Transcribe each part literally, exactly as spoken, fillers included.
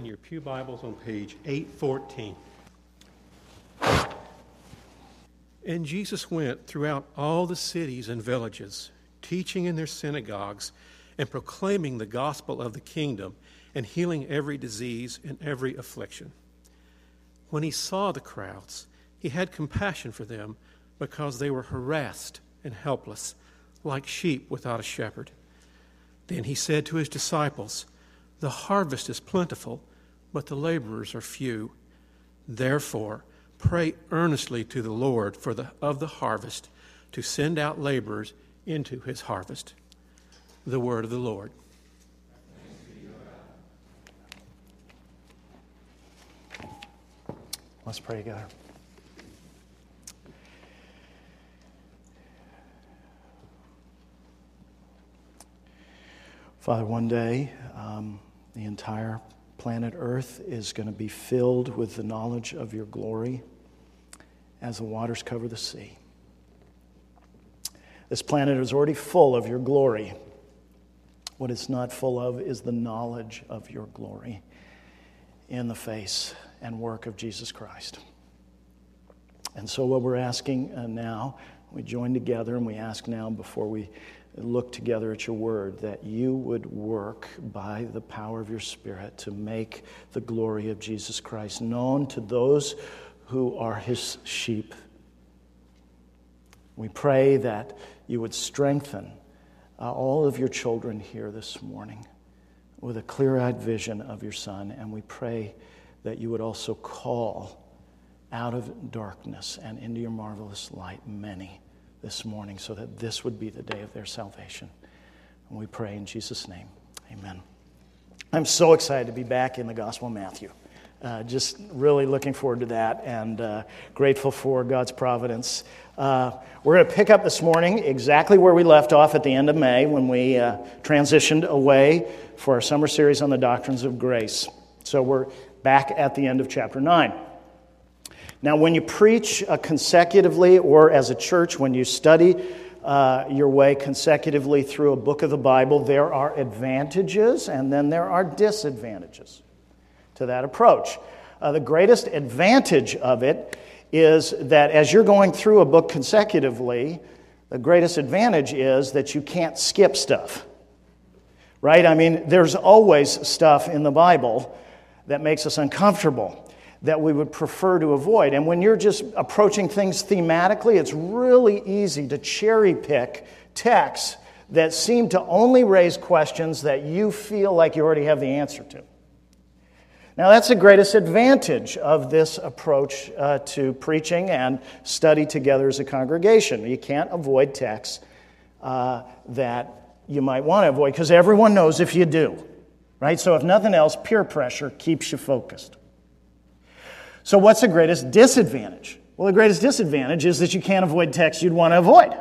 in your pew Bibles on page eight fourteen. And Jesus went throughout all the cities and villages, teaching in their synagogues and proclaiming the gospel of the kingdom and healing every disease and every affliction. When he saw the crowds, he had compassion for them because they were harassed and helpless, like sheep without a shepherd. Then he said to his disciples, "The harvest is plentiful, but the laborers are few. Therefore, pray earnestly to the Lord for the, of the harvest to send out laborers into his harvest." The word of the Lord. Let's pray together. Father, one day um, the entire planet Earth is going to be filled with the knowledge of your glory as the waters cover the sea. This planet is already full of your glory. What it's not full of is the knowledge of your glory in the face and work of Jesus Christ. And so what we're asking uh, now, we join together and we ask now before we look together at your word, that you would work by the power of your Spirit to make the glory of Jesus Christ known to those who are his sheep. We pray that you would strengthen uh, all of your children here this morning with a clear-eyed vision of your Son, and we pray that you would also call out of darkness and into your marvelous light many this morning, so that this would be the day of their salvation. And we pray in Jesus' name, amen. I'm so excited to be back in the Gospel of Matthew. Uh, just really looking forward to that and uh, grateful for God's providence. Uh, we're going to pick up this morning exactly where we left off at the end of May when we uh, transitioned away for our summer series on the doctrines of grace. So we're back at the end of chapter nine. Now, when you preach uh, consecutively, or as a church, when you study uh, your way consecutively through a book of the Bible, there are advantages and then there are disadvantages to that approach. Uh, the greatest advantage of it is that as you're going through a book consecutively, the greatest advantage is that you can't skip stuff, right? I mean, there's always stuff in the Bible that makes us uncomfortable, that we would prefer to avoid. And when you're just approaching things thematically, it's really easy to cherry pick texts that seem to only raise questions that you feel like you already have the answer to. Now, that's the greatest advantage of this approach uh, to preaching and study together as a congregation. You can't avoid texts uh, that you might want to avoid, because everyone knows if you do, right? So if nothing else, peer pressure keeps you focused. So what's the greatest disadvantage? Well, the greatest disadvantage is that you can't avoid texts you'd want to avoid.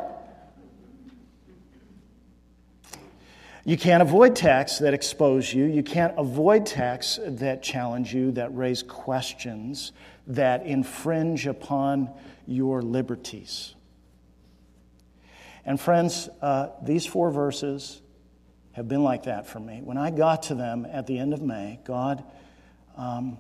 You can't avoid texts that expose you. You can't avoid texts that challenge you, that raise questions, that infringe upon your liberties. And friends, uh, these four verses have been like that for me. When I got to them at the end of May, God Um,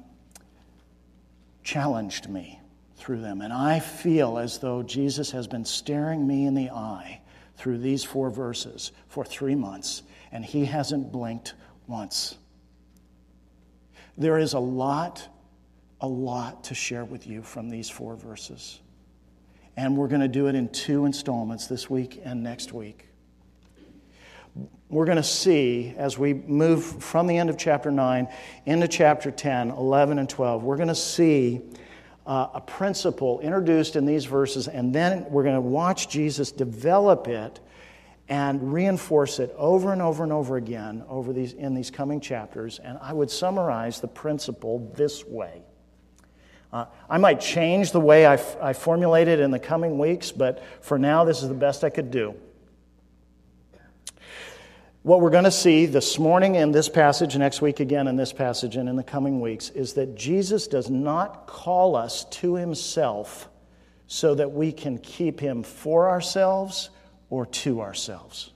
challenged me through them. And I feel as though Jesus has been staring me in the eye through these four verses for three months, and he hasn't blinked once. There is a lot, a lot to share with you from these four verses. And we're going to do it in two installments this week and next week. We're going to see, as we move from the end of chapter nine into chapter ten, eleven, and twelve, we're going to see uh, a principle introduced in these verses, and then we're going to watch Jesus develop it and reinforce it over and over and over again over these in these coming chapters. And I would summarize the principle this way. Uh, I might change the way I, f- I formulate it in the coming weeks, but for now, this is the best I could do. What we're going to see this morning in this passage, next week again in this passage, and in the coming weeks, is that Jesus does not call us to himself so that we can keep him for ourselves or to ourselves.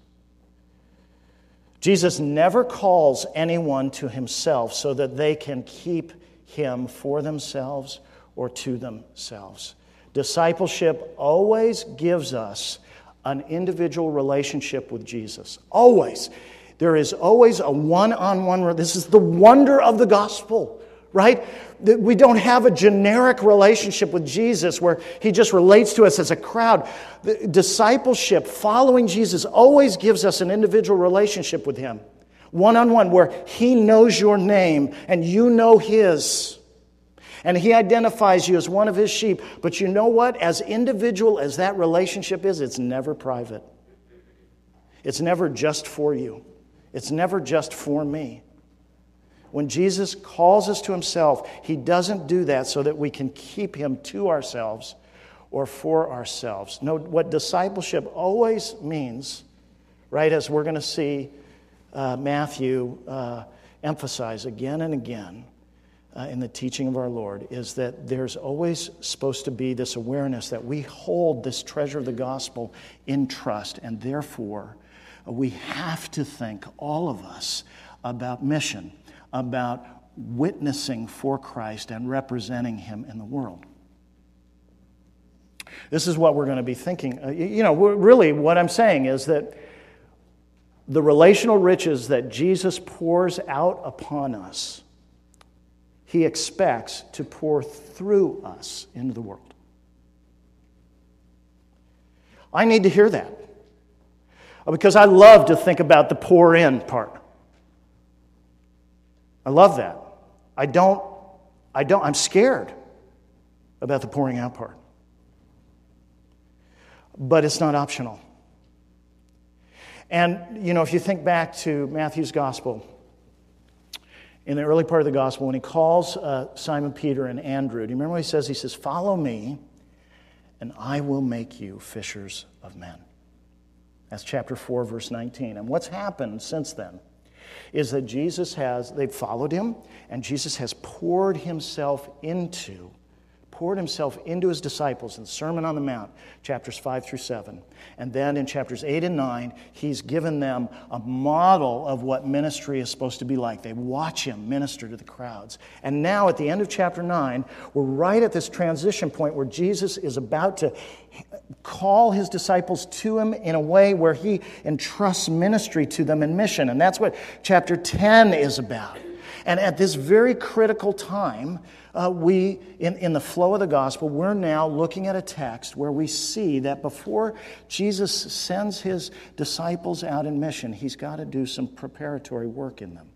Jesus never calls anyone to himself so that they can keep him for themselves or to themselves. Discipleship always gives us an individual relationship with Jesus. Always. There is always a one-on-one. This is the wonder of the gospel, right? We don't have a generic relationship with Jesus where he just relates to us as a crowd. Discipleship, following Jesus, always gives us an individual relationship with him. One-on-one, where he knows your name and you know his. And he identifies you as one of his sheep. But you know what? As individual as that relationship is, it's never private. It's never just for you. It's never just for me. When Jesus calls us to himself, he doesn't do that so that we can keep him to ourselves or for ourselves. No, what discipleship always means, right, as we're going to see uh, Matthew uh, emphasize again and again, Uh, in the teaching of our Lord, is that there's always supposed to be this awareness that we hold this treasure of the gospel in trust, and therefore we have to think, all of us, about mission, about witnessing for Christ and representing him in the world. This is what we're going to be thinking. Uh, you know, really what I'm saying is that the relational riches that Jesus pours out upon us, he expects to pour through us into the world. I need to hear that, because I love to think about the pour in part. I love that. I don't, I don't, I'm scared about the pouring out part. But it's not optional. And, you know, if you think back to Matthew's gospel, in the early part of the gospel, when he calls uh, Simon Peter and Andrew, do you remember what he says? He says, "Follow me, and I will make you fishers of men." That's chapter four, verse nineteen. And what's happened since then is that Jesus has, they've followed him, and Jesus has poured himself into, poured himself into his disciples in the Sermon on the Mount, chapters five through seven. And then in chapters eight and nine, he's given them a model of what ministry is supposed to be like. They watch him minister to the crowds. And now at the end of chapter nine, we're right at this transition point where Jesus is about to call his disciples to him in a way where he entrusts ministry to them in mission. And that's what chapter ten is about. And at this very critical time, uh, we, in, in the flow of the gospel, we're now looking at a text where we see that before Jesus sends his disciples out in mission, he's got to do some preparatory work in them.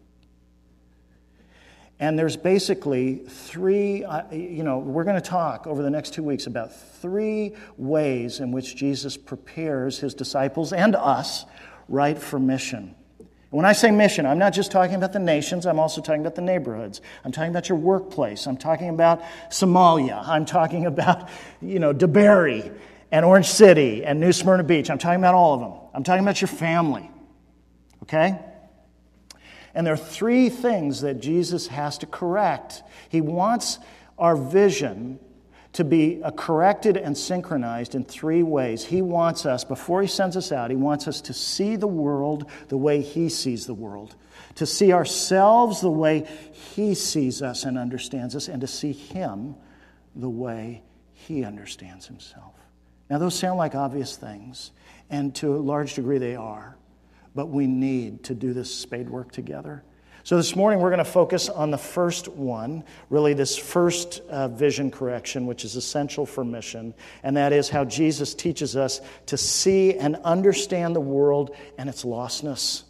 And there's basically three, uh, you know, we're going to talk over the next two weeks about three ways in which Jesus prepares his disciples and us, right, for mission. When I say mission, I'm not just talking about the nations, I'm also talking about the neighborhoods. I'm talking about your workplace. I'm talking about Somalia. I'm talking about, you know, DeBerry and Orange City and New Smyrna Beach. I'm talking about all of them. I'm talking about your family, okay? And there are three things that Jesus has to correct. He wants our vision to be corrected and synchronized in three ways. He wants us, before he sends us out, he wants us to see the world the way he sees the world, to see ourselves the way he sees us and understands us, and to see him the way he understands himself. Now, those sound like obvious things, and to a large degree they are, but we need to do this spade work together. So this morning we're going to focus on the first one, really this first uh, vision correction, which is essential for mission, and that is how Jesus teaches us to see and understand the world and its lostness.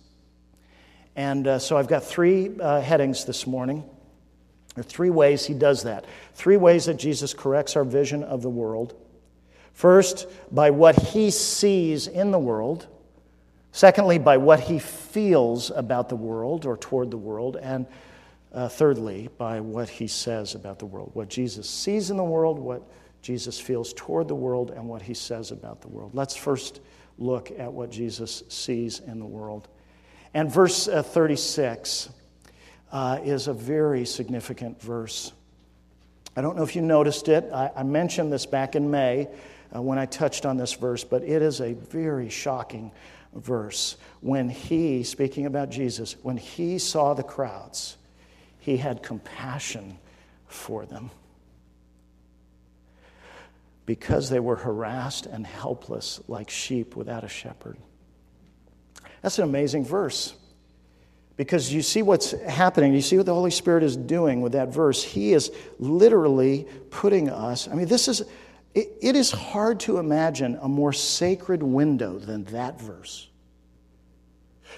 And uh, so I've got three uh, headings this morning, or three ways he does that. Three ways that Jesus corrects our vision of the world. First, by what he sees in the world. Secondly, by what he feels about the world or toward the world. And uh, thirdly, by what he says about the world. What Jesus sees in the world, what Jesus feels toward the world, and what he says about the world. Let's first look at what Jesus sees in the world. And verse uh, thirty-six uh, is a very significant verse. I don't know if you noticed it. I, I mentioned this back in May uh, when I touched on this verse, but it is a very shocking verse. verse, when he, speaking about Jesus, when he saw the crowds, he had compassion for them because they were harassed and helpless like sheep without a shepherd. That's an amazing verse, because you see what's happening. You see what the Holy Spirit is doing with that verse. He is literally putting us, I mean, this is, it, it is hard to imagine a more sacred window than that verse.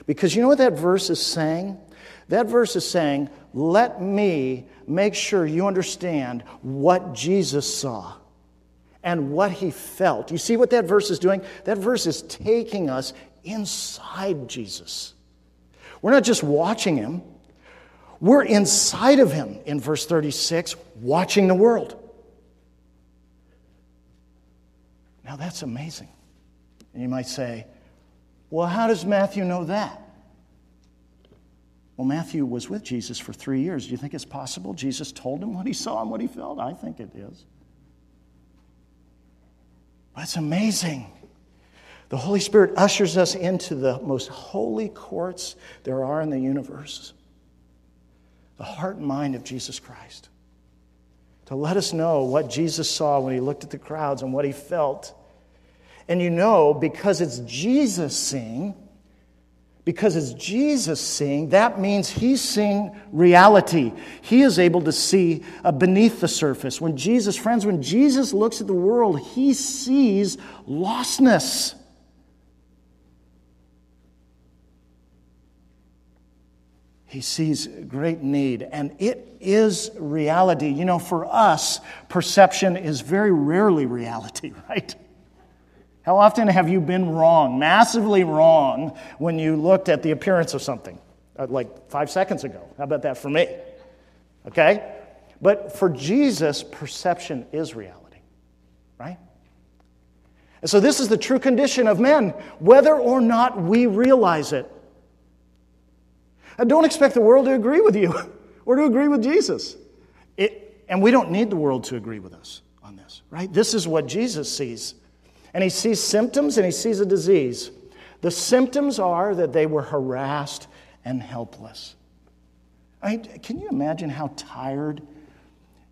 Because you know what that verse is saying? That verse is saying, let me make sure you understand what Jesus saw and what he felt. You see what that verse is doing? That verse is taking us inside Jesus. We're not just watching him. We're inside of him in verse thirty-six, watching the world. Now that's amazing. And you might say, well, how does Matthew know that? Well, Matthew was with Jesus for three years. Do you think it's possible Jesus told him what he saw and what he felt? I think it is. But it's amazing. The Holy Spirit ushers us into the most holy courts there are in the universe, the heart and mind of Jesus Christ, to let us know what Jesus saw when he looked at the crowds and what he felt. And you know, because it's Jesus seeing, because it's Jesus seeing, that means he's seeing reality. He is able to see beneath the surface. When Jesus, friends, when Jesus looks at the world, he sees lostness. He sees great need, and it is reality. You know, for us, perception is very rarely reality, right? How often have you been wrong, massively wrong, when you looked at the appearance of something? Like five seconds ago. How about that for me? Okay? But for Jesus, perception is reality, right? And so this is the true condition of men, whether or not we realize it. I don't expect the world to agree with you or to agree with Jesus. It, and we don't need the world to agree with us on this, right? This is what Jesus sees. And he sees symptoms and he sees a disease. The symptoms are that they were harassed and helpless. I mean, can you imagine how tired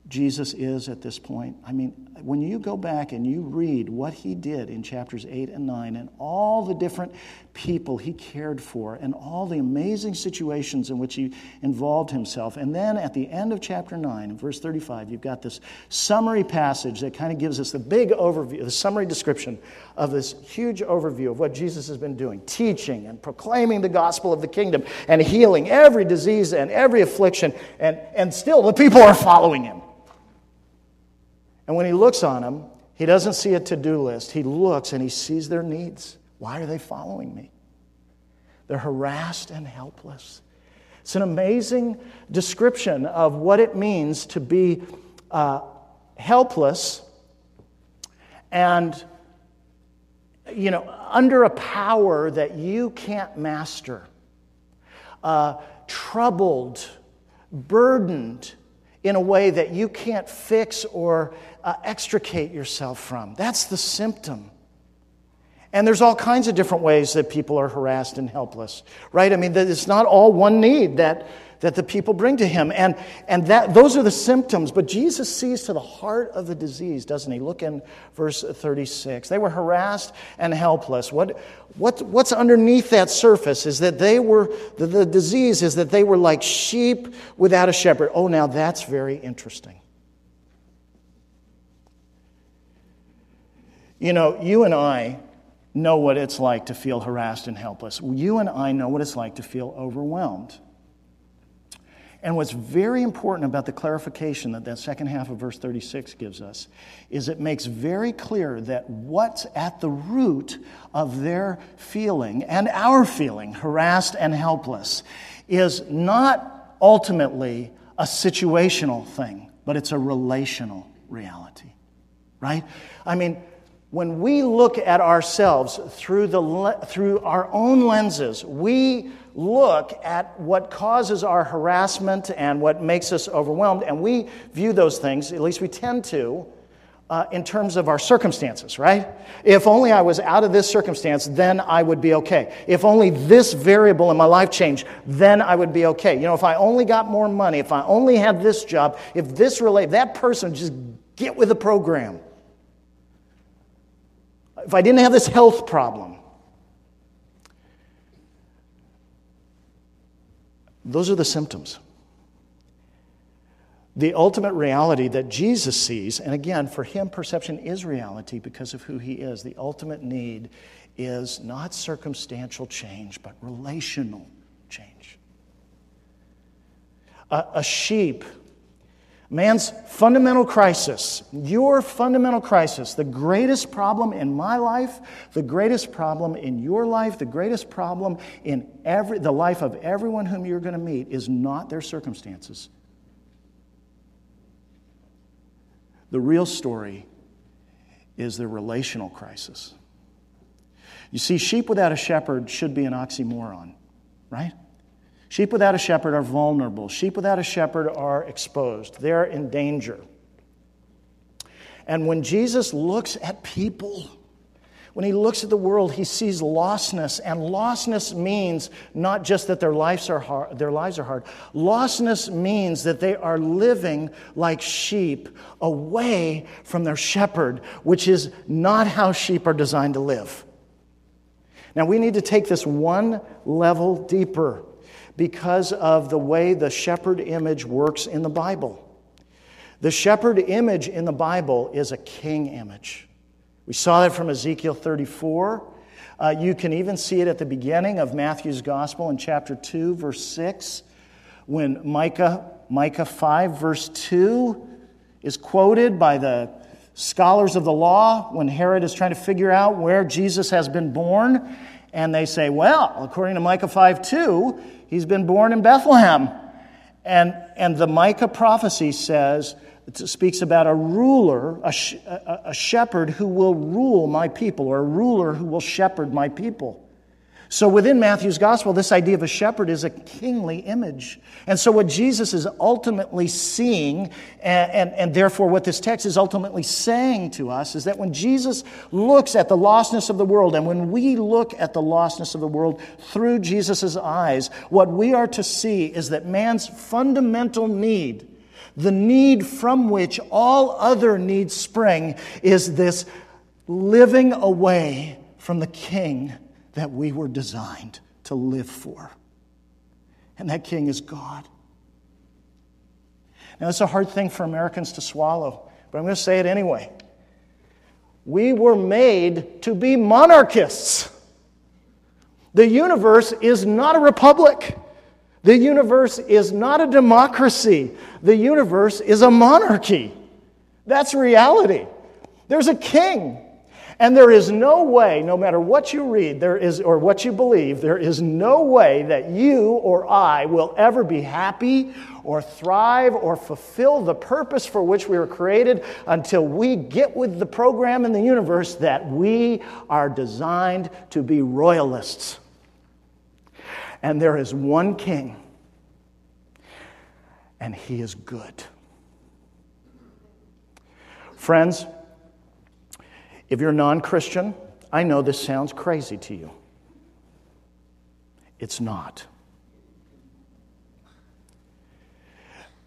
Jesus is at this point? I mean, when you go back and you read what he did in chapters eight and nine and all the different people he cared for and all the amazing situations in which he involved himself, and then at the end of chapter nine, verse thirty-five, you've got this summary passage that kind of gives us the big overview, the summary description of this huge overview of what Jesus has been doing, teaching and proclaiming the gospel of the kingdom and healing every disease and every affliction, and, and still the people are following him. And when he looks on them, he doesn't see a to-do list. He looks and he sees their needs. Why are they following me? They're harassed and helpless. It's an amazing description of what it means to be uh, helpless and, you know, under a power that you can't master, uh, troubled, burdened, in a way that you can't fix or uh, extricate yourself from. That's the symptom. And there's all kinds of different ways that people are harassed and helpless, right? I mean, it's not all one need that, that the people bring to him. And, and that those are the symptoms. But Jesus sees to the heart of the disease, doesn't he? Look in verse thirty-six. They were harassed and helpless. What, what, what's underneath that surface is that they were, the, the disease is that they were like sheep without a shepherd. Oh, now that's very interesting. You know, you and I know what it's like to feel harassed and helpless. You and I know what it's like to feel overwhelmed. And what's very important about the clarification that that second half of verse thirty-six gives us is it makes very clear that what's at the root of their feeling and our feeling, harassed and helpless, is not ultimately a situational thing, but it's a relational reality, right? I mean, when we look at ourselves through the le- through our own lenses, we look at what causes our harassment and what makes us overwhelmed, and we view those things, at least we tend to, uh, in terms of our circumstances, right? If only I was out of this circumstance, then I would be okay. If only this variable in my life changed, then I would be okay. You know, if I only got more money, if I only had this job, if this relate, that person, just get with the program. If I didn't have this health problem. Those are the symptoms. The ultimate reality that Jesus sees, and again, for him, perception is reality because of who he is. The ultimate need is not circumstantial change, but relational change. A, a sheep, man's fundamental crisis, your fundamental crisis, the greatest problem in my life, the greatest problem in your life, the greatest problem in every, the life of everyone whom you're going to meet is not their circumstances. The real story is the relational crisis. You see, sheep without a shepherd should be an oxymoron, right? Sheep without a shepherd are vulnerable. Sheep without a shepherd are exposed. They're in danger. And when Jesus looks at people, when he looks at the world, he sees lostness. And lostness means not just that their lives are hard, their lives are hard. Lostness means that they are living like sheep away from their shepherd, which is not how sheep are designed to live. Now, we need to take this one level deeper because of the way the shepherd image works in the Bible. The shepherd image in the Bible is a king image. We saw that from Ezekiel thirty-four. Uh, you can even see it at the beginning of Matthew's Gospel in chapter two, verse six, when Micah, Micah five, verse two is quoted by the scholars of the law when Herod is trying to figure out where Jesus has been born. And they say, well, according to Micah five, two, he's been born in Bethlehem. And, and the Micah prophecy says, it speaks about a ruler, a, sh- a shepherd who will rule my people, or a ruler who will shepherd my people. So within Matthew's gospel, this idea of a shepherd is a kingly image. And so what Jesus is ultimately seeing, and, and, and therefore what this text is ultimately saying to us, is that when Jesus looks at the lostness of the world, and when we look at the lostness of the world through Jesus' eyes, what we are to see is that man's fundamental need, the need from which all other needs spring, is this living away from the king that we were designed to live for. And that king is God. Now, it's a hard thing for Americans to swallow, but I'm going to say it anyway. We were made to be monarchists. The universe is not a republic. The universe is not a democracy. The universe is a monarchy. That's reality. There's a king. And there is no way, no matter what you read, there is, or what you believe, there is no way that you or I will ever be happy or thrive or fulfill the purpose for which we were created until we get with the program in the universe that we are designed to be royalists. And there is one king, and he is good. Friends, if you're non-Christian, I know this sounds crazy to you. It's not.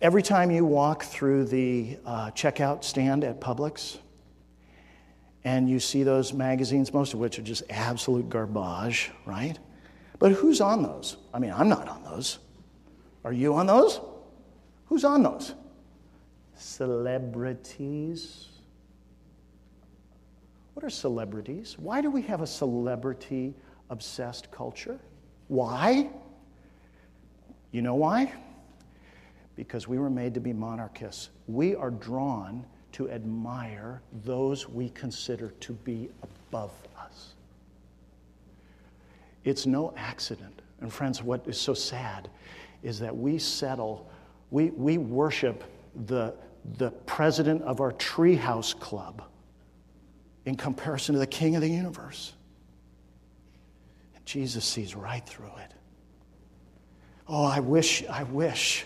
Every time you walk through the uh, checkout stand at Publix, and you see those magazines, most of which are just absolute garbage, right? But who's on those? I mean, I'm not on those. Are you on those? Who's on those? Celebrities. What are celebrities? Why do we have a celebrity-obsessed culture? Why? You know why? Because we were made to be monarchists. We are drawn to admire those we consider to be above us. It's no accident. And friends, what is so sad is that we settle, we, we worship the, the president of our treehouse club in comparison to the king of the universe. And Jesus sees right through it. Oh, I wish, I wish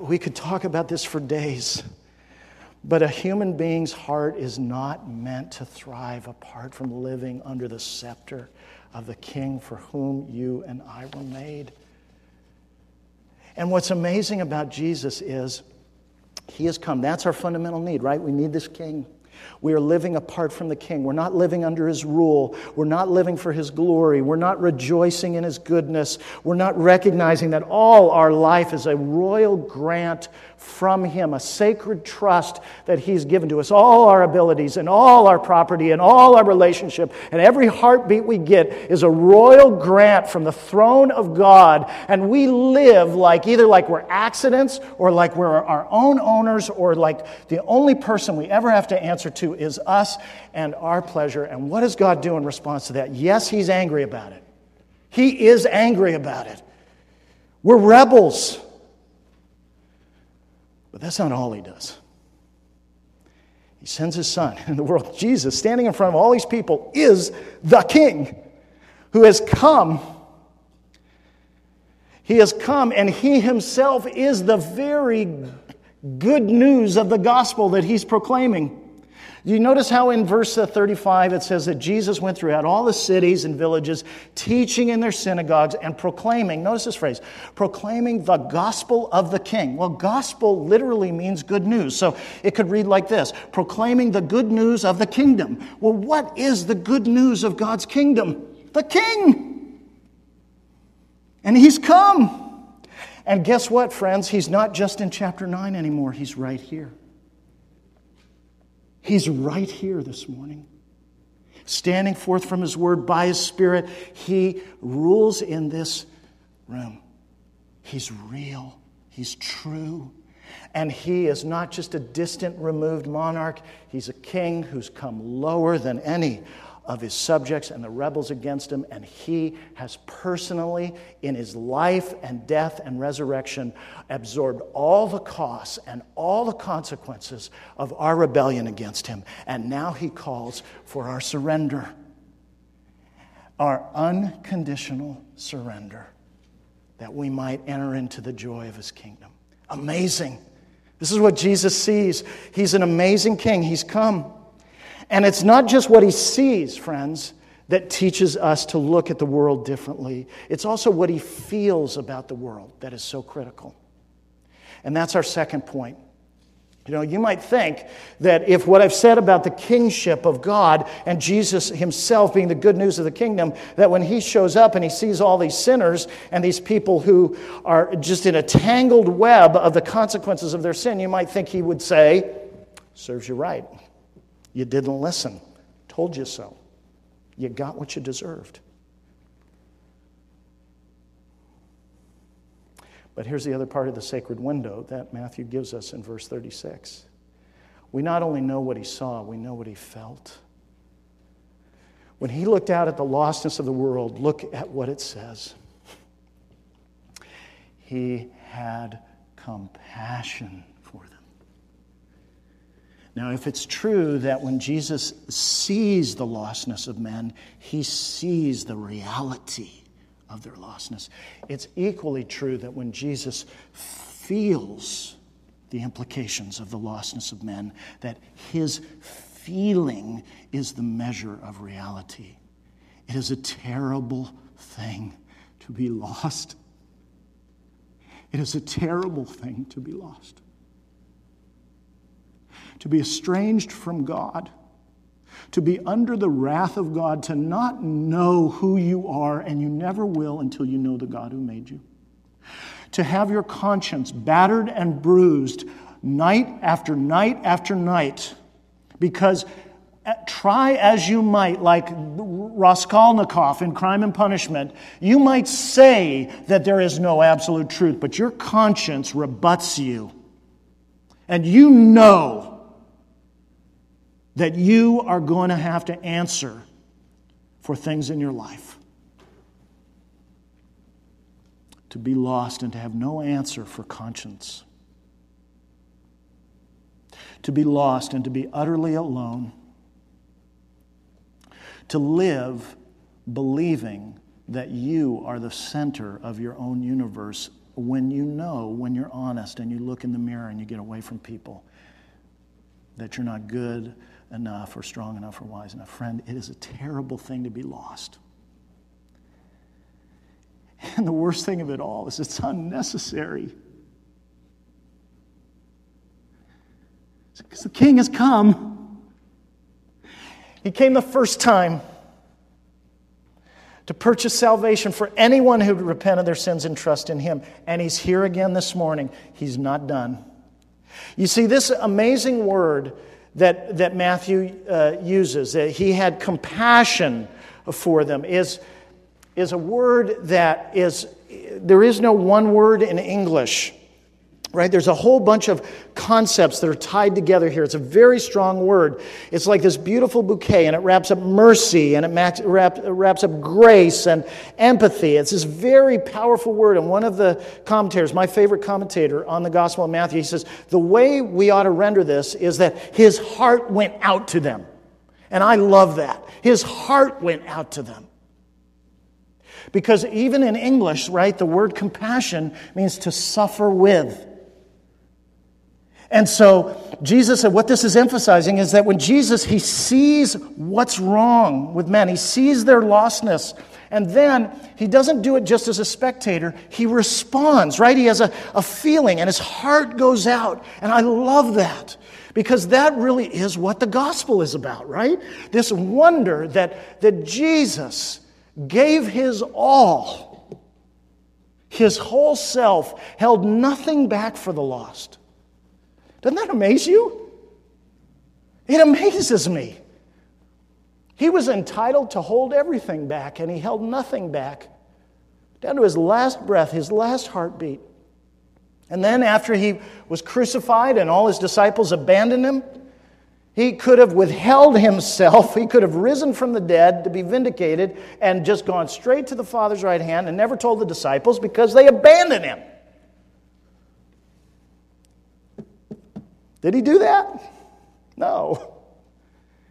we could talk about this for days. But a human being's heart is not meant to thrive apart from living under the scepter of the King for whom you and I were made. And what's amazing about Jesus is he has come. That's our fundamental need, right? We need this King. We are living apart from the King. We're not living under his rule. We're not living for his glory. We're not rejoicing in his goodness. We're not recognizing that all our life is a royal grant from him, a sacred trust that he's given to us. All our abilities and all our property and all our relationship and every heartbeat we get is a royal grant from the throne of God. And we live like either like we're accidents or like we're our own owners or like the only person we ever have to answer to is us and our pleasure. And what does God do in response to that? Yes, he's angry about it. He is angry about it. We're rebels. But that's not all he does. He sends his son in the world. Jesus, standing in front of all these people, is the King who has come. He has come, and he himself is the very good news of the gospel that he's proclaiming. You notice how in verse thirty-five it says that Jesus went throughout all the cities and villages, teaching in their synagogues and proclaiming, notice this phrase, proclaiming the gospel of the King. Well, gospel literally means good news. So it could read like this, proclaiming the good news of the kingdom. Well, what is the good news of God's kingdom? The King. And he's come. And guess what, friends? He's not just in chapter nine anymore. He's right here. He's right here this morning. Standing forth from his word by his Spirit, he rules in this room. He's real. He's true. And he is not just a distant, removed monarch. He's a king who's come lower than any of his subjects and the rebels against him. And he has personally, in his life and death and resurrection, absorbed all the costs and all the consequences of our rebellion against him. And now he calls for our surrender, our unconditional surrender, that we might enter into the joy of his kingdom. Amazing. This is what Jesus sees. He's an amazing king. He's come. And it's not just what he sees, friends, that teaches us to look at the world differently. It's also what he feels about the world that is so critical. And that's our second point. You know, you might think that if what I've said about the kingship of God and Jesus himself being the good news of the kingdom, that when he shows up and he sees all these sinners and these people who are just in a tangled web of the consequences of their sin, you might think he would say, serves you right. You didn't listen. Told you so. You got what you deserved. But here's the other part of the sacred window that Matthew gives us in verse thirty-six. We not only know what he saw, we know what he felt. When he looked out at the lostness of the world, look at what it says. He had compassion for them. Now, if it's true that when Jesus sees the lostness of men, he sees the reality of their lostness, it's equally true that when Jesus feels the implications of the lostness of men, that his feeling is the measure of reality. It is a terrible thing to be lost. It is a terrible thing to be lost. To be estranged from God, to be under the wrath of God, to not know who you are, and you never will until you know the God who made you. To have your conscience battered and bruised night after night after night, because try as you might, like Raskolnikov in Crime and Punishment, you might say that there is no absolute truth, but your conscience rebuts you. And you know that you are going to have to answer for things in your life. To be lost and to have no answer for conscience. To be lost and to be utterly alone. To live believing that you are the center of your own universe. When you know, when you're honest and you look in the mirror and you get away from people, that you're not good enough or strong enough or wise enough. Friend, it is a terrible thing to be lost. And the worst thing of it all is it's unnecessary. Because the king has come. He came the first time to purchase salvation for anyone who would repent of their sins and trust in him. And he's here again this morning. He's not done. You see, this amazing word that, that Matthew uh, uses, that he had compassion for them, is, is a word that is, there is no one word in English. Right? There's a whole bunch of concepts that are tied together here. It's a very strong word. It's like this beautiful bouquet, and it wraps up mercy, and it wraps up grace and empathy. It's this very powerful word. And one of the commentators, my favorite commentator on the Gospel of Matthew, he says, the way we ought to render this is that his heart went out to them. And I love that. His heart went out to them. Because even in English, right, the word compassion means to suffer with. And so Jesus said, what this is emphasizing is that when Jesus, he sees what's wrong with men. He sees their lostness. And then he doesn't do it just as a spectator. He responds, right? He has a, a feeling and his heart goes out. And I love that because that really is what the gospel is about, right? This wonder that, that Jesus gave his all. His whole self, held nothing back for the lost. Doesn't that amaze you? It amazes me. He was entitled to hold everything back, and he held nothing back. Down to his last breath, his last heartbeat. And then after he was crucified and all his disciples abandoned him, he could have withheld himself. He could have risen from the dead to be vindicated and just gone straight to the Father's right hand and never told the disciples because they abandoned him. Did he do that? No.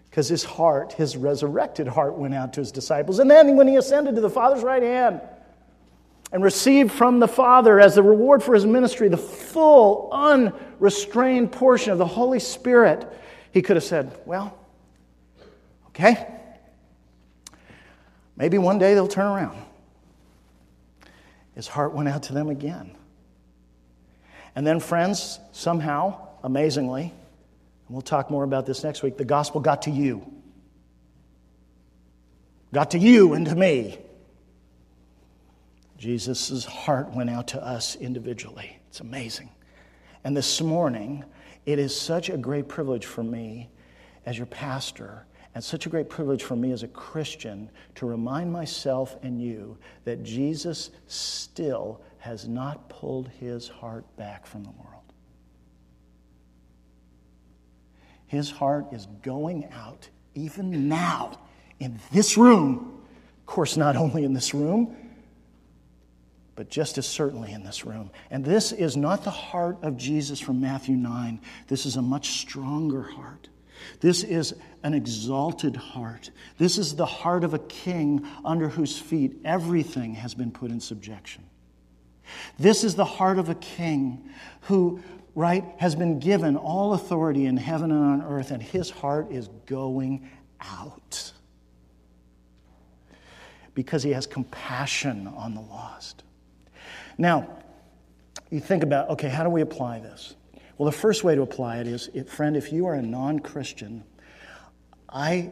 Because his heart, his resurrected heart, went out to his disciples. And then when he ascended to the Father's right hand and received from the Father as the reward for his ministry the full, unrestrained portion of the Holy Spirit, he could have said, well, okay, maybe one day they'll turn around. His heart went out to them again. And then, friends, somehow, amazingly, and we'll talk more about this next week, the gospel got to you. Got to you and to me. Jesus' heart went out to us individually. It's amazing. And this morning, it is such a great privilege for me as your pastor, and such a great privilege for me as a Christian to remind myself and you that Jesus still has not pulled his heart back from the world. His heart is going out even now in this room. Of course, not only in this room, but just as certainly in this room. And this is not the heart of Jesus from Matthew nine. This is a much stronger heart. This is an exalted heart. This is the heart of a king under whose feet everything has been put in subjection. This is the heart of a king who, right, has been given all authority in heaven and on earth, and his heart is going out because he has compassion on the lost. Now, you think about, okay, how do we apply this? Well, the first way to apply it is, if, friend, if you are a non-Christian, I,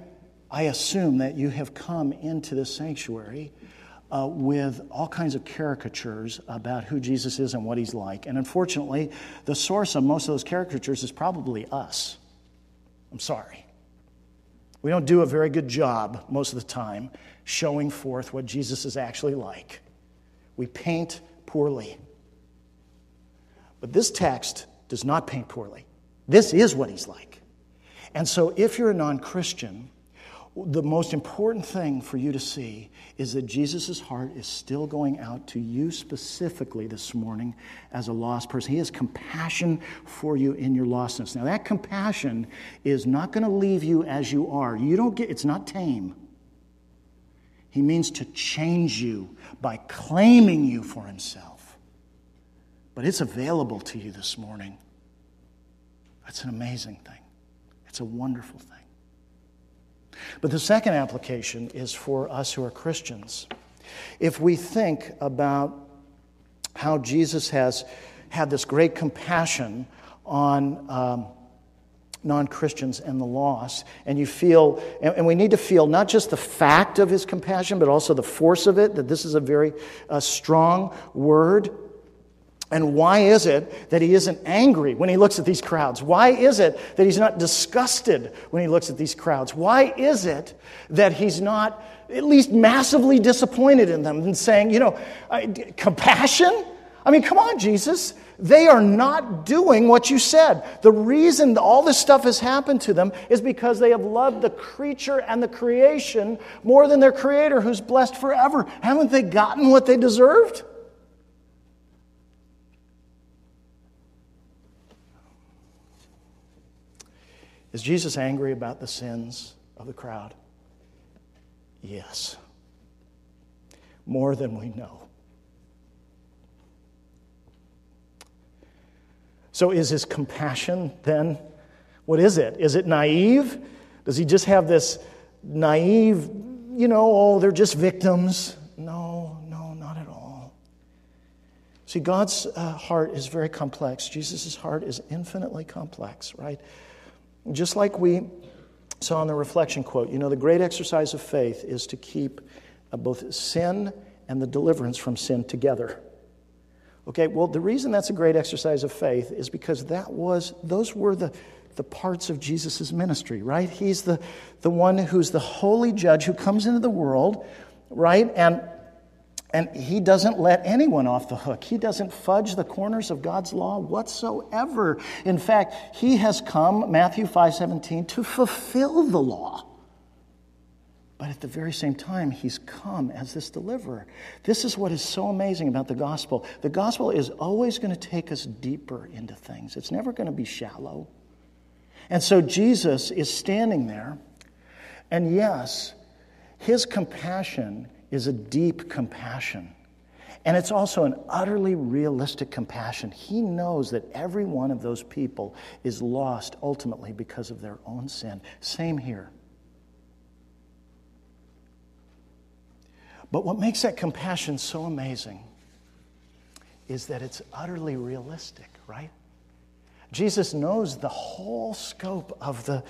I assume that you have come into this sanctuary Uh, with all kinds of caricatures about who Jesus is and what he's like. And unfortunately, the source of most of those caricatures is probably us. I'm sorry. We don't do a very good job most of the time showing forth what Jesus is actually like. We paint poorly. But this text does not paint poorly. This is what he's like. And so if you're a non-Christian, the most important thing for you to see is that Jesus' heart is still going out to you specifically this morning as a lost person. He has compassion for you in your lostness. Now, that compassion is not going to leave you as you are. You don't get, it's not tame. He means to change you by claiming you for himself. But it's available to you this morning. That's an amazing thing. It's a wonderful thing. But the second application is for us who are Christians. If we think about how Jesus has had this great compassion on um, non-Christians and the lost, and you feel, and, and we need to feel not just the fact of his compassion, but also the force of it, that this is a very uh, strong word. And why is it that he isn't angry when he looks at these crowds? Why is it that he's not disgusted when he looks at these crowds? Why is it that he's not at least massively disappointed in them and saying, you know, I, compassion? I mean, come on, Jesus. They are not doing what you said. The reason all this stuff has happened to them is because they have loved the creature and the creation more than their Creator, who's blessed forever. Haven't they gotten what they deserved? Is Jesus angry about the sins of the crowd? Yes. More than we know. So is his compassion then, what is it? Is it naive? Does he just have this naive, you know, oh, they're just victims? No, no, not at all. See, God's uh, heart is very complex. Jesus' heart is infinitely complex, right? Just like we saw in the reflection quote, you know, the great exercise of faith is to keep both sin and the deliverance from sin together. Okay, well, the reason that's a great exercise of faith is because that was, those were the, the parts of Jesus' ministry, right? He's the, the one who's the holy judge who comes into the world, right? And And he doesn't let anyone off the hook. He doesn't fudge the corners of God's law whatsoever. In fact, he has come, Matthew five seventeen, to fulfill the law. But at the very same time, he's come as this deliverer. This is what is so amazing about the gospel. The gospel is always going to take us deeper into things. It's never going to be shallow. And so Jesus is standing there, and yes, his compassion is a deep compassion. And it's also an utterly realistic compassion. He knows that every one of those people is lost ultimately because of their own sin. Same here. But what makes that compassion so amazing is that it's utterly realistic, right? Jesus knows the whole scope of the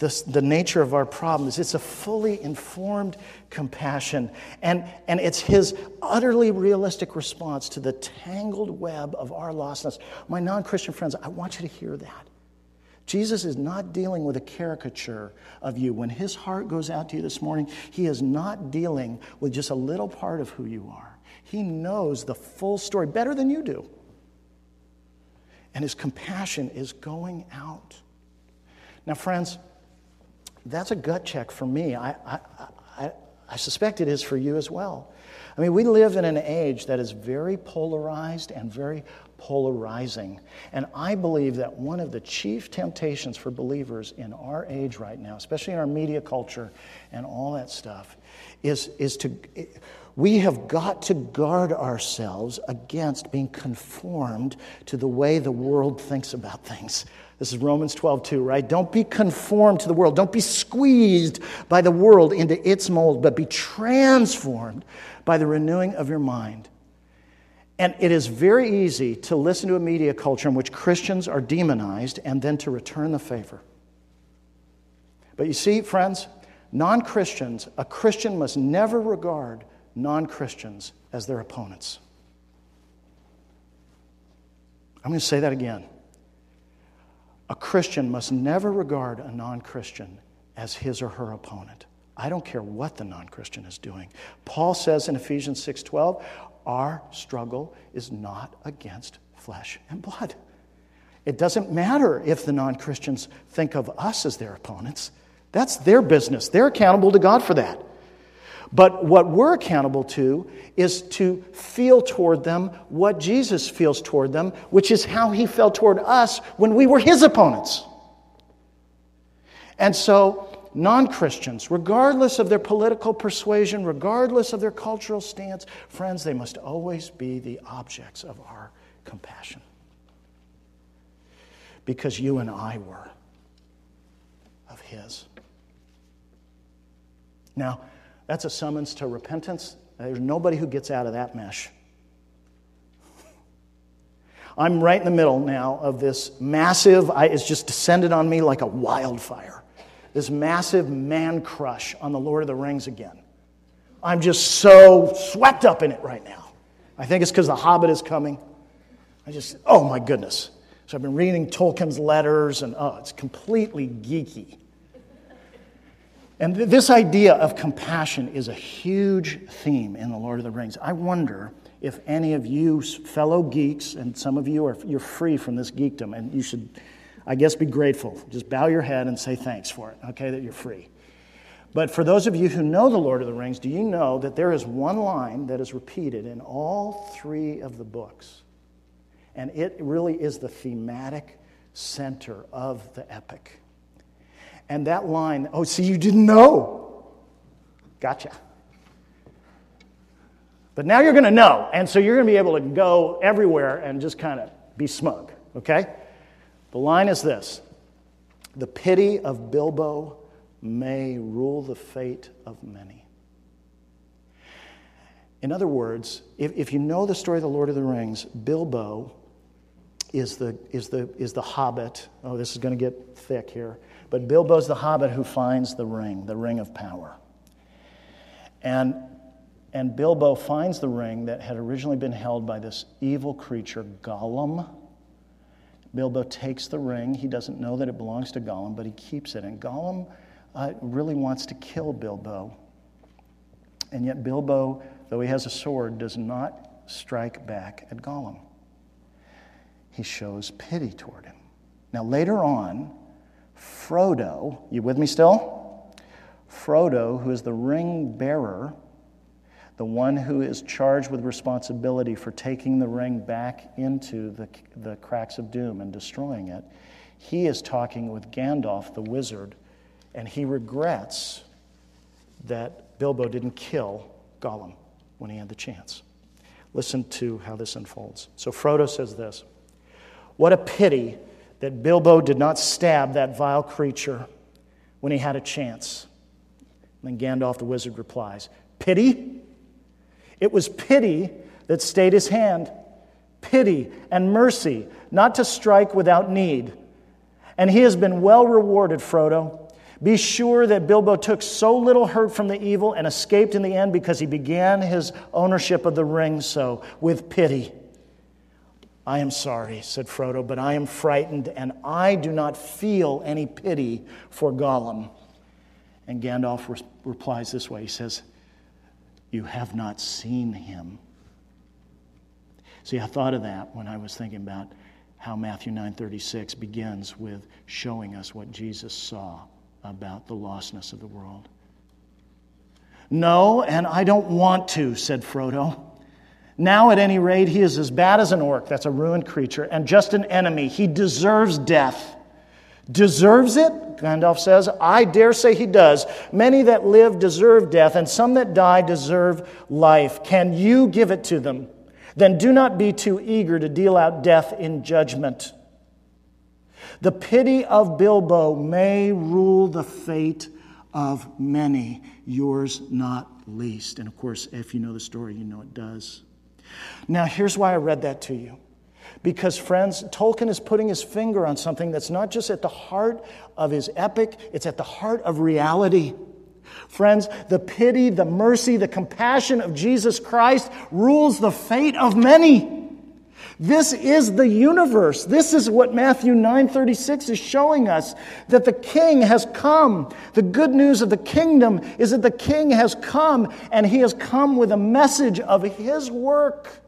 The, the nature of our problems. It's a fully informed compassion. And, and it's his utterly realistic response to the tangled web of our lostness. My non-Christian friends, I want you to hear that. Jesus is not dealing with a caricature of you. When his heart goes out to you this morning, he is not dealing with just a little part of who you are. He knows the full story better than you do. And his compassion is going out. Now, friends, that's a gut check for me. I, I, I, I suspect it is for you as well. I mean, we live in an age that is very polarized and very polarizing. And I believe that one of the chief temptations for believers in our age right now, especially in our media culture and all that stuff, is, is to, we have got to guard ourselves against being conformed to the way the world thinks about things. This is Romans twelve two, right? Don't be conformed to the world. Don't be squeezed by the world into its mold, but be transformed by the renewing of your mind. And it is very easy to listen to a media culture in which Christians are demonized and then to return the favor. But you see, friends, non-Christians, a Christian must never regard non-Christians as their opponents. I'm going to say that again. A Christian must never regard a non-Christian as his or her opponent. I don't care what the non-Christian is doing. Paul says in Ephesians six twelve, our struggle is not against flesh and blood. It doesn't matter if the non-Christians think of us as their opponents. That's their business. They're accountable to God for that. But what we're accountable to is to feel toward them what Jesus feels toward them, which is how he felt toward us when we were his opponents. And so, non-Christians, regardless of their political persuasion, regardless of their cultural stance, friends, they must always be the objects of our compassion. Because you and I were. his. Now, that's a summons to repentance. There's nobody who gets out of that mesh. I'm right in the middle now of this massive, it's just descended on me like a wildfire, this massive man crush on The Lord of the Rings again. I'm just so swept up in it right now. I think it's because The Hobbit is coming. I just, oh my goodness. So I've been reading Tolkien's letters, and oh, it's completely geeky. And th- this idea of compassion is a huge theme in The Lord of the Rings. I wonder if any of you fellow geeks, and some of you are you're free from this geekdom, and you should, I guess, be grateful. Just bow your head and say thanks for it, okay, that you're free. But for those of you who know The Lord of the Rings, do you know that there is one line that is repeated in all three of the books? And it really is the thematic center of the epic. And that line, oh, see, you didn't know. Gotcha. But now you're going to know, and so you're going to be able to go everywhere and just kind of be smug, okay? The line is this: the pity of Bilbo may rule the fate of many. In other words, if, if you know the story of The Lord of the Rings, Bilbo is the is the is the hobbit. Oh, this is going to get thick here. But Bilbo's the hobbit who finds the ring, the ring of power. And and Bilbo finds the ring that had originally been held by this evil creature, Gollum. Bilbo takes the ring. He doesn't know that it belongs to Gollum, but he keeps it. And Gollum uh, really wants to kill Bilbo. And yet Bilbo, though he has a sword, does not strike back at Gollum. He shows pity toward him. Now later on, Frodo, you with me still? Frodo, who is the ring bearer, the one who is charged with responsibility for taking the ring back into the, the cracks of doom and destroying it, he is talking with Gandalf the wizard, and he regrets that Bilbo didn't kill Gollum when he had the chance. Listen to how this unfolds. So Frodo says this: "What a pity that Bilbo did not stab that vile creature when he had a chance." And then Gandalf the wizard replies, "Pity? It was pity that stayed his hand. Pity and mercy, not to strike without need. And he has been well rewarded, Frodo. Be sure that Bilbo took so little hurt from the evil and escaped in the end because he began his ownership of the ring so, with pity." "I am sorry," said Frodo, "but I am frightened, and I do not feel any pity for Gollum." And Gandalf re- replies this way. He says, "You have not seen him." See, I thought of that when I was thinking about how Matthew nine thirty-six begins with showing us what Jesus saw about the lostness of the world. "No, and I don't want to," said Frodo. "Now, at any rate, he is as bad as an orc," that's a ruined creature, "and just an enemy. He deserves death." "Deserves it?" Gandalf says. "I dare say he does. Many that live deserve death, and some that die deserve life. Can you give it to them? Then do not be too eager to deal out death in judgment. The pity of Bilbo may rule the fate of many, yours not least." And of course, if you know the story, you know it does. Now, here's why I read that to you. Because, friends, Tolkien is putting his finger on something that's not just at the heart of his epic, it's at the heart of reality. Friends, the pity, the mercy, the compassion of Jesus Christ rules the fate of many. This is the universe. This is what Matthew nine thirty-six is showing us, that the king has come. The good news of the kingdom is that the king has come, and he has come with a message of his work,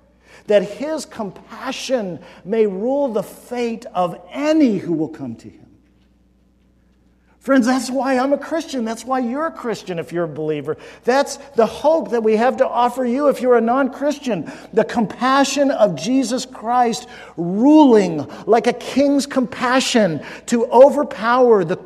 that his compassion may rule the fate of any who will come to him. Friends, that's why I'm a Christian. That's why you're a Christian if you're a believer. That's the hope that we have to offer you if you're a non-Christian. The compassion of Jesus Christ ruling like a king's compassion to overpower the,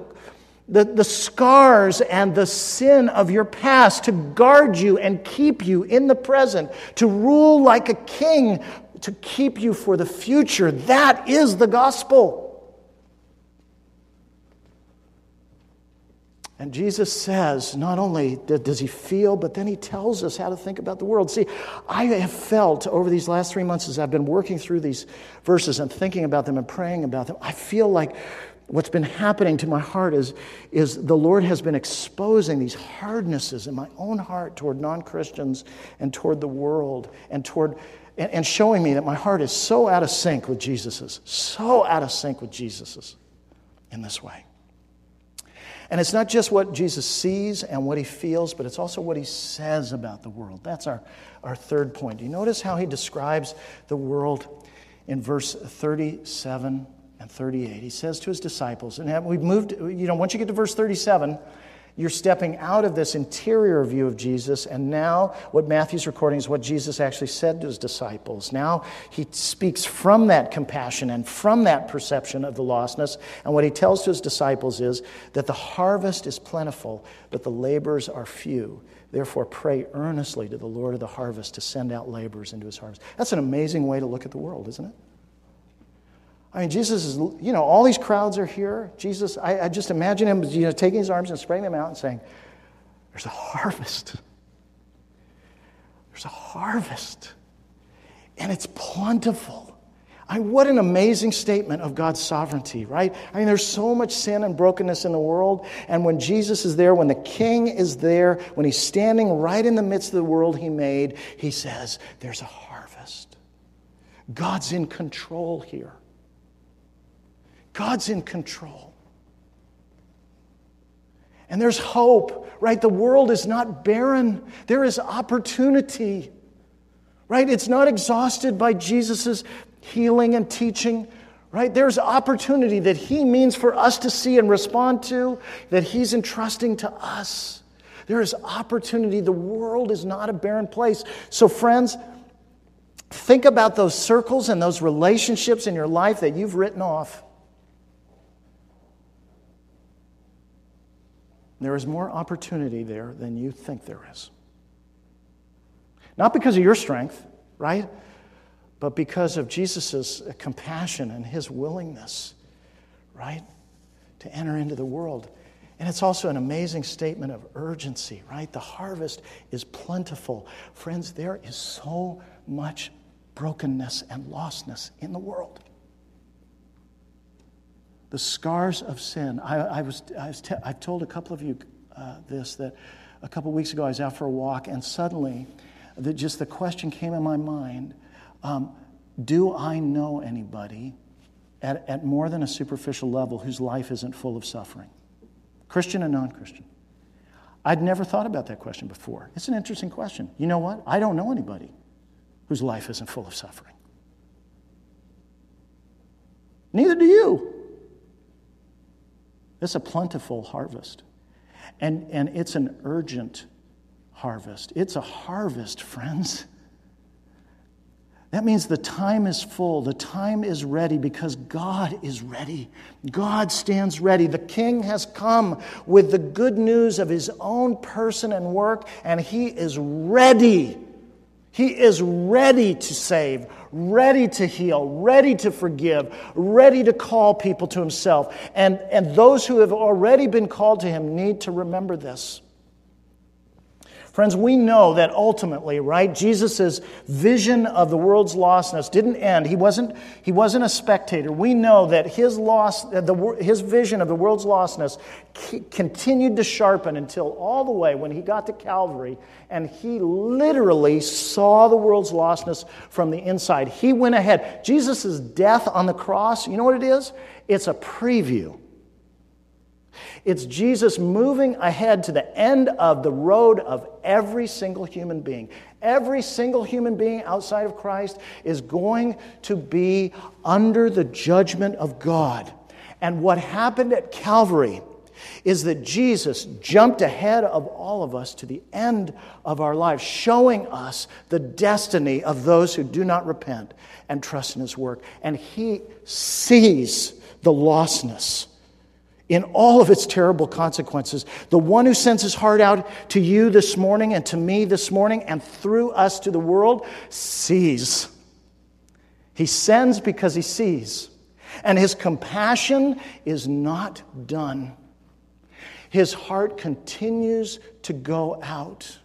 the, the scars and the sin of your past, to guard you and keep you in the present, to rule like a king, to keep you for the future. That is the gospel. And Jesus says, not only does he feel, but then he tells us how to think about the world. See, I have felt over these last three months as I've been working through these verses and thinking about them and praying about them, I feel like what's been happening to my heart is, is the Lord has been exposing these hardnesses in my own heart toward non-Christians and toward the world and toward and, and showing me that my heart is so out of sync with Jesus's, so out of sync with Jesus's in this way. And it's not just what Jesus sees and what he feels, but it's also what he says about the world. That's our, our third point. Do you notice how he describes the world in verse thirty-seven and thirty-eight? He says to his disciples, and we've moved, you know, once you get to verse thirty-seven, you're stepping out of this interior view of Jesus, and now what Matthew's recording is what Jesus actually said to his disciples. Now he speaks from that compassion and from that perception of the lostness, and what he tells to his disciples is that the harvest is plentiful, but the laborers are few. Therefore, pray earnestly to the Lord of the harvest to send out laborers into his harvest. That's an amazing way to look at the world, isn't it? I mean, Jesus is, you know, all these crowds are here. Jesus, I, I just imagine him, you know, taking his arms and spreading them out and saying, there's a harvest. There's a harvest. And it's plentiful. I, what an amazing statement of God's sovereignty, right? I mean, there's so much sin and brokenness in the world. And when Jesus is there, when the King is there, when he's standing right in the midst of the world he made, he says, there's a harvest. God's in control here. God's in control. And there's hope, right? The world is not barren. There is opportunity, right? It's not exhausted by Jesus' healing and teaching, right? There's opportunity that he means for us to see and respond to, that he's entrusting to us. There is opportunity. The world is not a barren place. So, friends, think about those circles and those relationships in your life that you've written off. There is more opportunity there than you think there is. Not because of your strength, right? But because of Jesus' compassion and his willingness, right? To enter into the world. And it's also an amazing statement of urgency, right? The harvest is plentiful. Friends, there is so much brokenness and lostness in the world. The scars of sin. I, I was, I was te- I've told a couple of you uh, this, that a couple of weeks ago I was out for a walk, and suddenly the, just the question came in my mind, um, do I know anybody at, at more than a superficial level whose life isn't full of suffering? Christian and non-Christian. I'd never thought about that question before. It's an interesting question. You know what? I don't know anybody whose life isn't full of suffering. Neither do you. It's a plentiful harvest, and, and it's an urgent harvest. It's a harvest, friends. That means the time is full. The time is ready because God is ready. God stands ready. The King has come with the good news of his own person and work, and he is ready. He is ready to save, ready to heal, ready to forgive, ready to call people to himself. And, and those who have already been called to him need to remember this. Friends, we know that ultimately, right, Jesus' vision of the world's lostness didn't end. He wasn't, he wasn't a spectator. We know that his loss, the, his vision of the world's lostness continued to sharpen until all the way when he got to Calvary, and he literally saw the world's lostness from the inside. He went ahead. Jesus' death on the cross, you know what it is? It's a preview. It's Jesus moving ahead to the end of the road of every single human being. Every single human being outside of Christ is going to be under the judgment of God. And what happened at Calvary is that Jesus jumped ahead of all of us to the end of our lives, showing us the destiny of those who do not repent and trust in his work. And he sees the lostness in all of its terrible consequences. The one who sends his heart out to you this morning and to me this morning and through us to the world sees. He sends because he sees. And his compassion is not done. His heart continues to go out,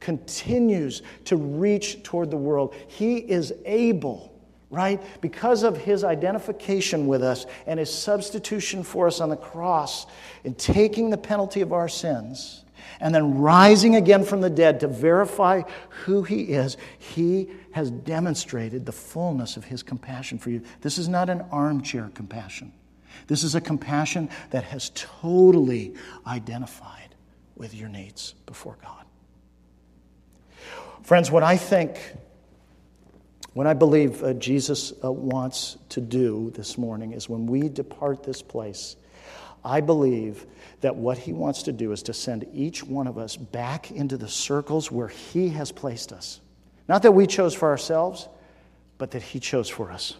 continues to reach toward the world. He is able, right? Because of his identification with us and his substitution for us on the cross in taking the penalty of our sins and then rising again from the dead to verify who he is, he has demonstrated the fullness of his compassion for you. This is not an armchair compassion. This is a compassion that has totally identified with your needs before God. Friends, what I think, what I believe uh, Jesus uh, wants to do this morning is when we depart this place, I believe that what he wants to do is to send each one of us back into the circles where he has placed us. Not that we chose for ourselves, but that he chose for us.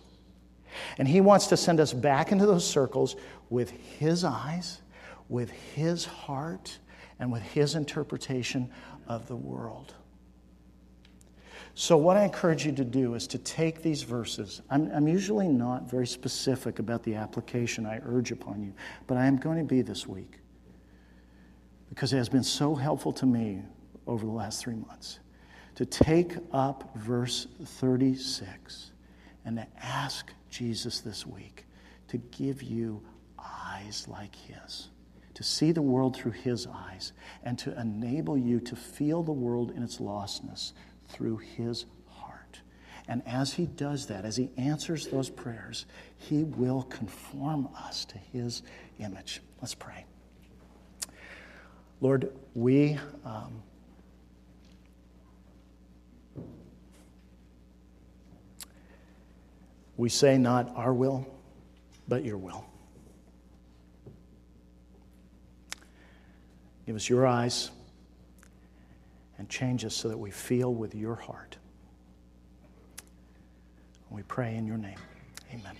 And he wants to send us back into those circles with his eyes, with his heart, and with his interpretation of the world. So what I encourage you to do is to take these verses. I'm, I'm usually not very specific about the application I urge upon you, but I am going to be this week because it has been so helpful to me over the last three months to take up verse thirty-six and to ask Jesus this week to give you eyes like his, to see the world through his eyes, and to enable you to feel the world in its lostness through his heart. And as he does that, as he answers those prayers, he will conform us to his image. Let's pray. Lord, we... Um, We say not our will, but your will. Give us your eyes and change us so that we feel with your heart. We pray in your name. Amen.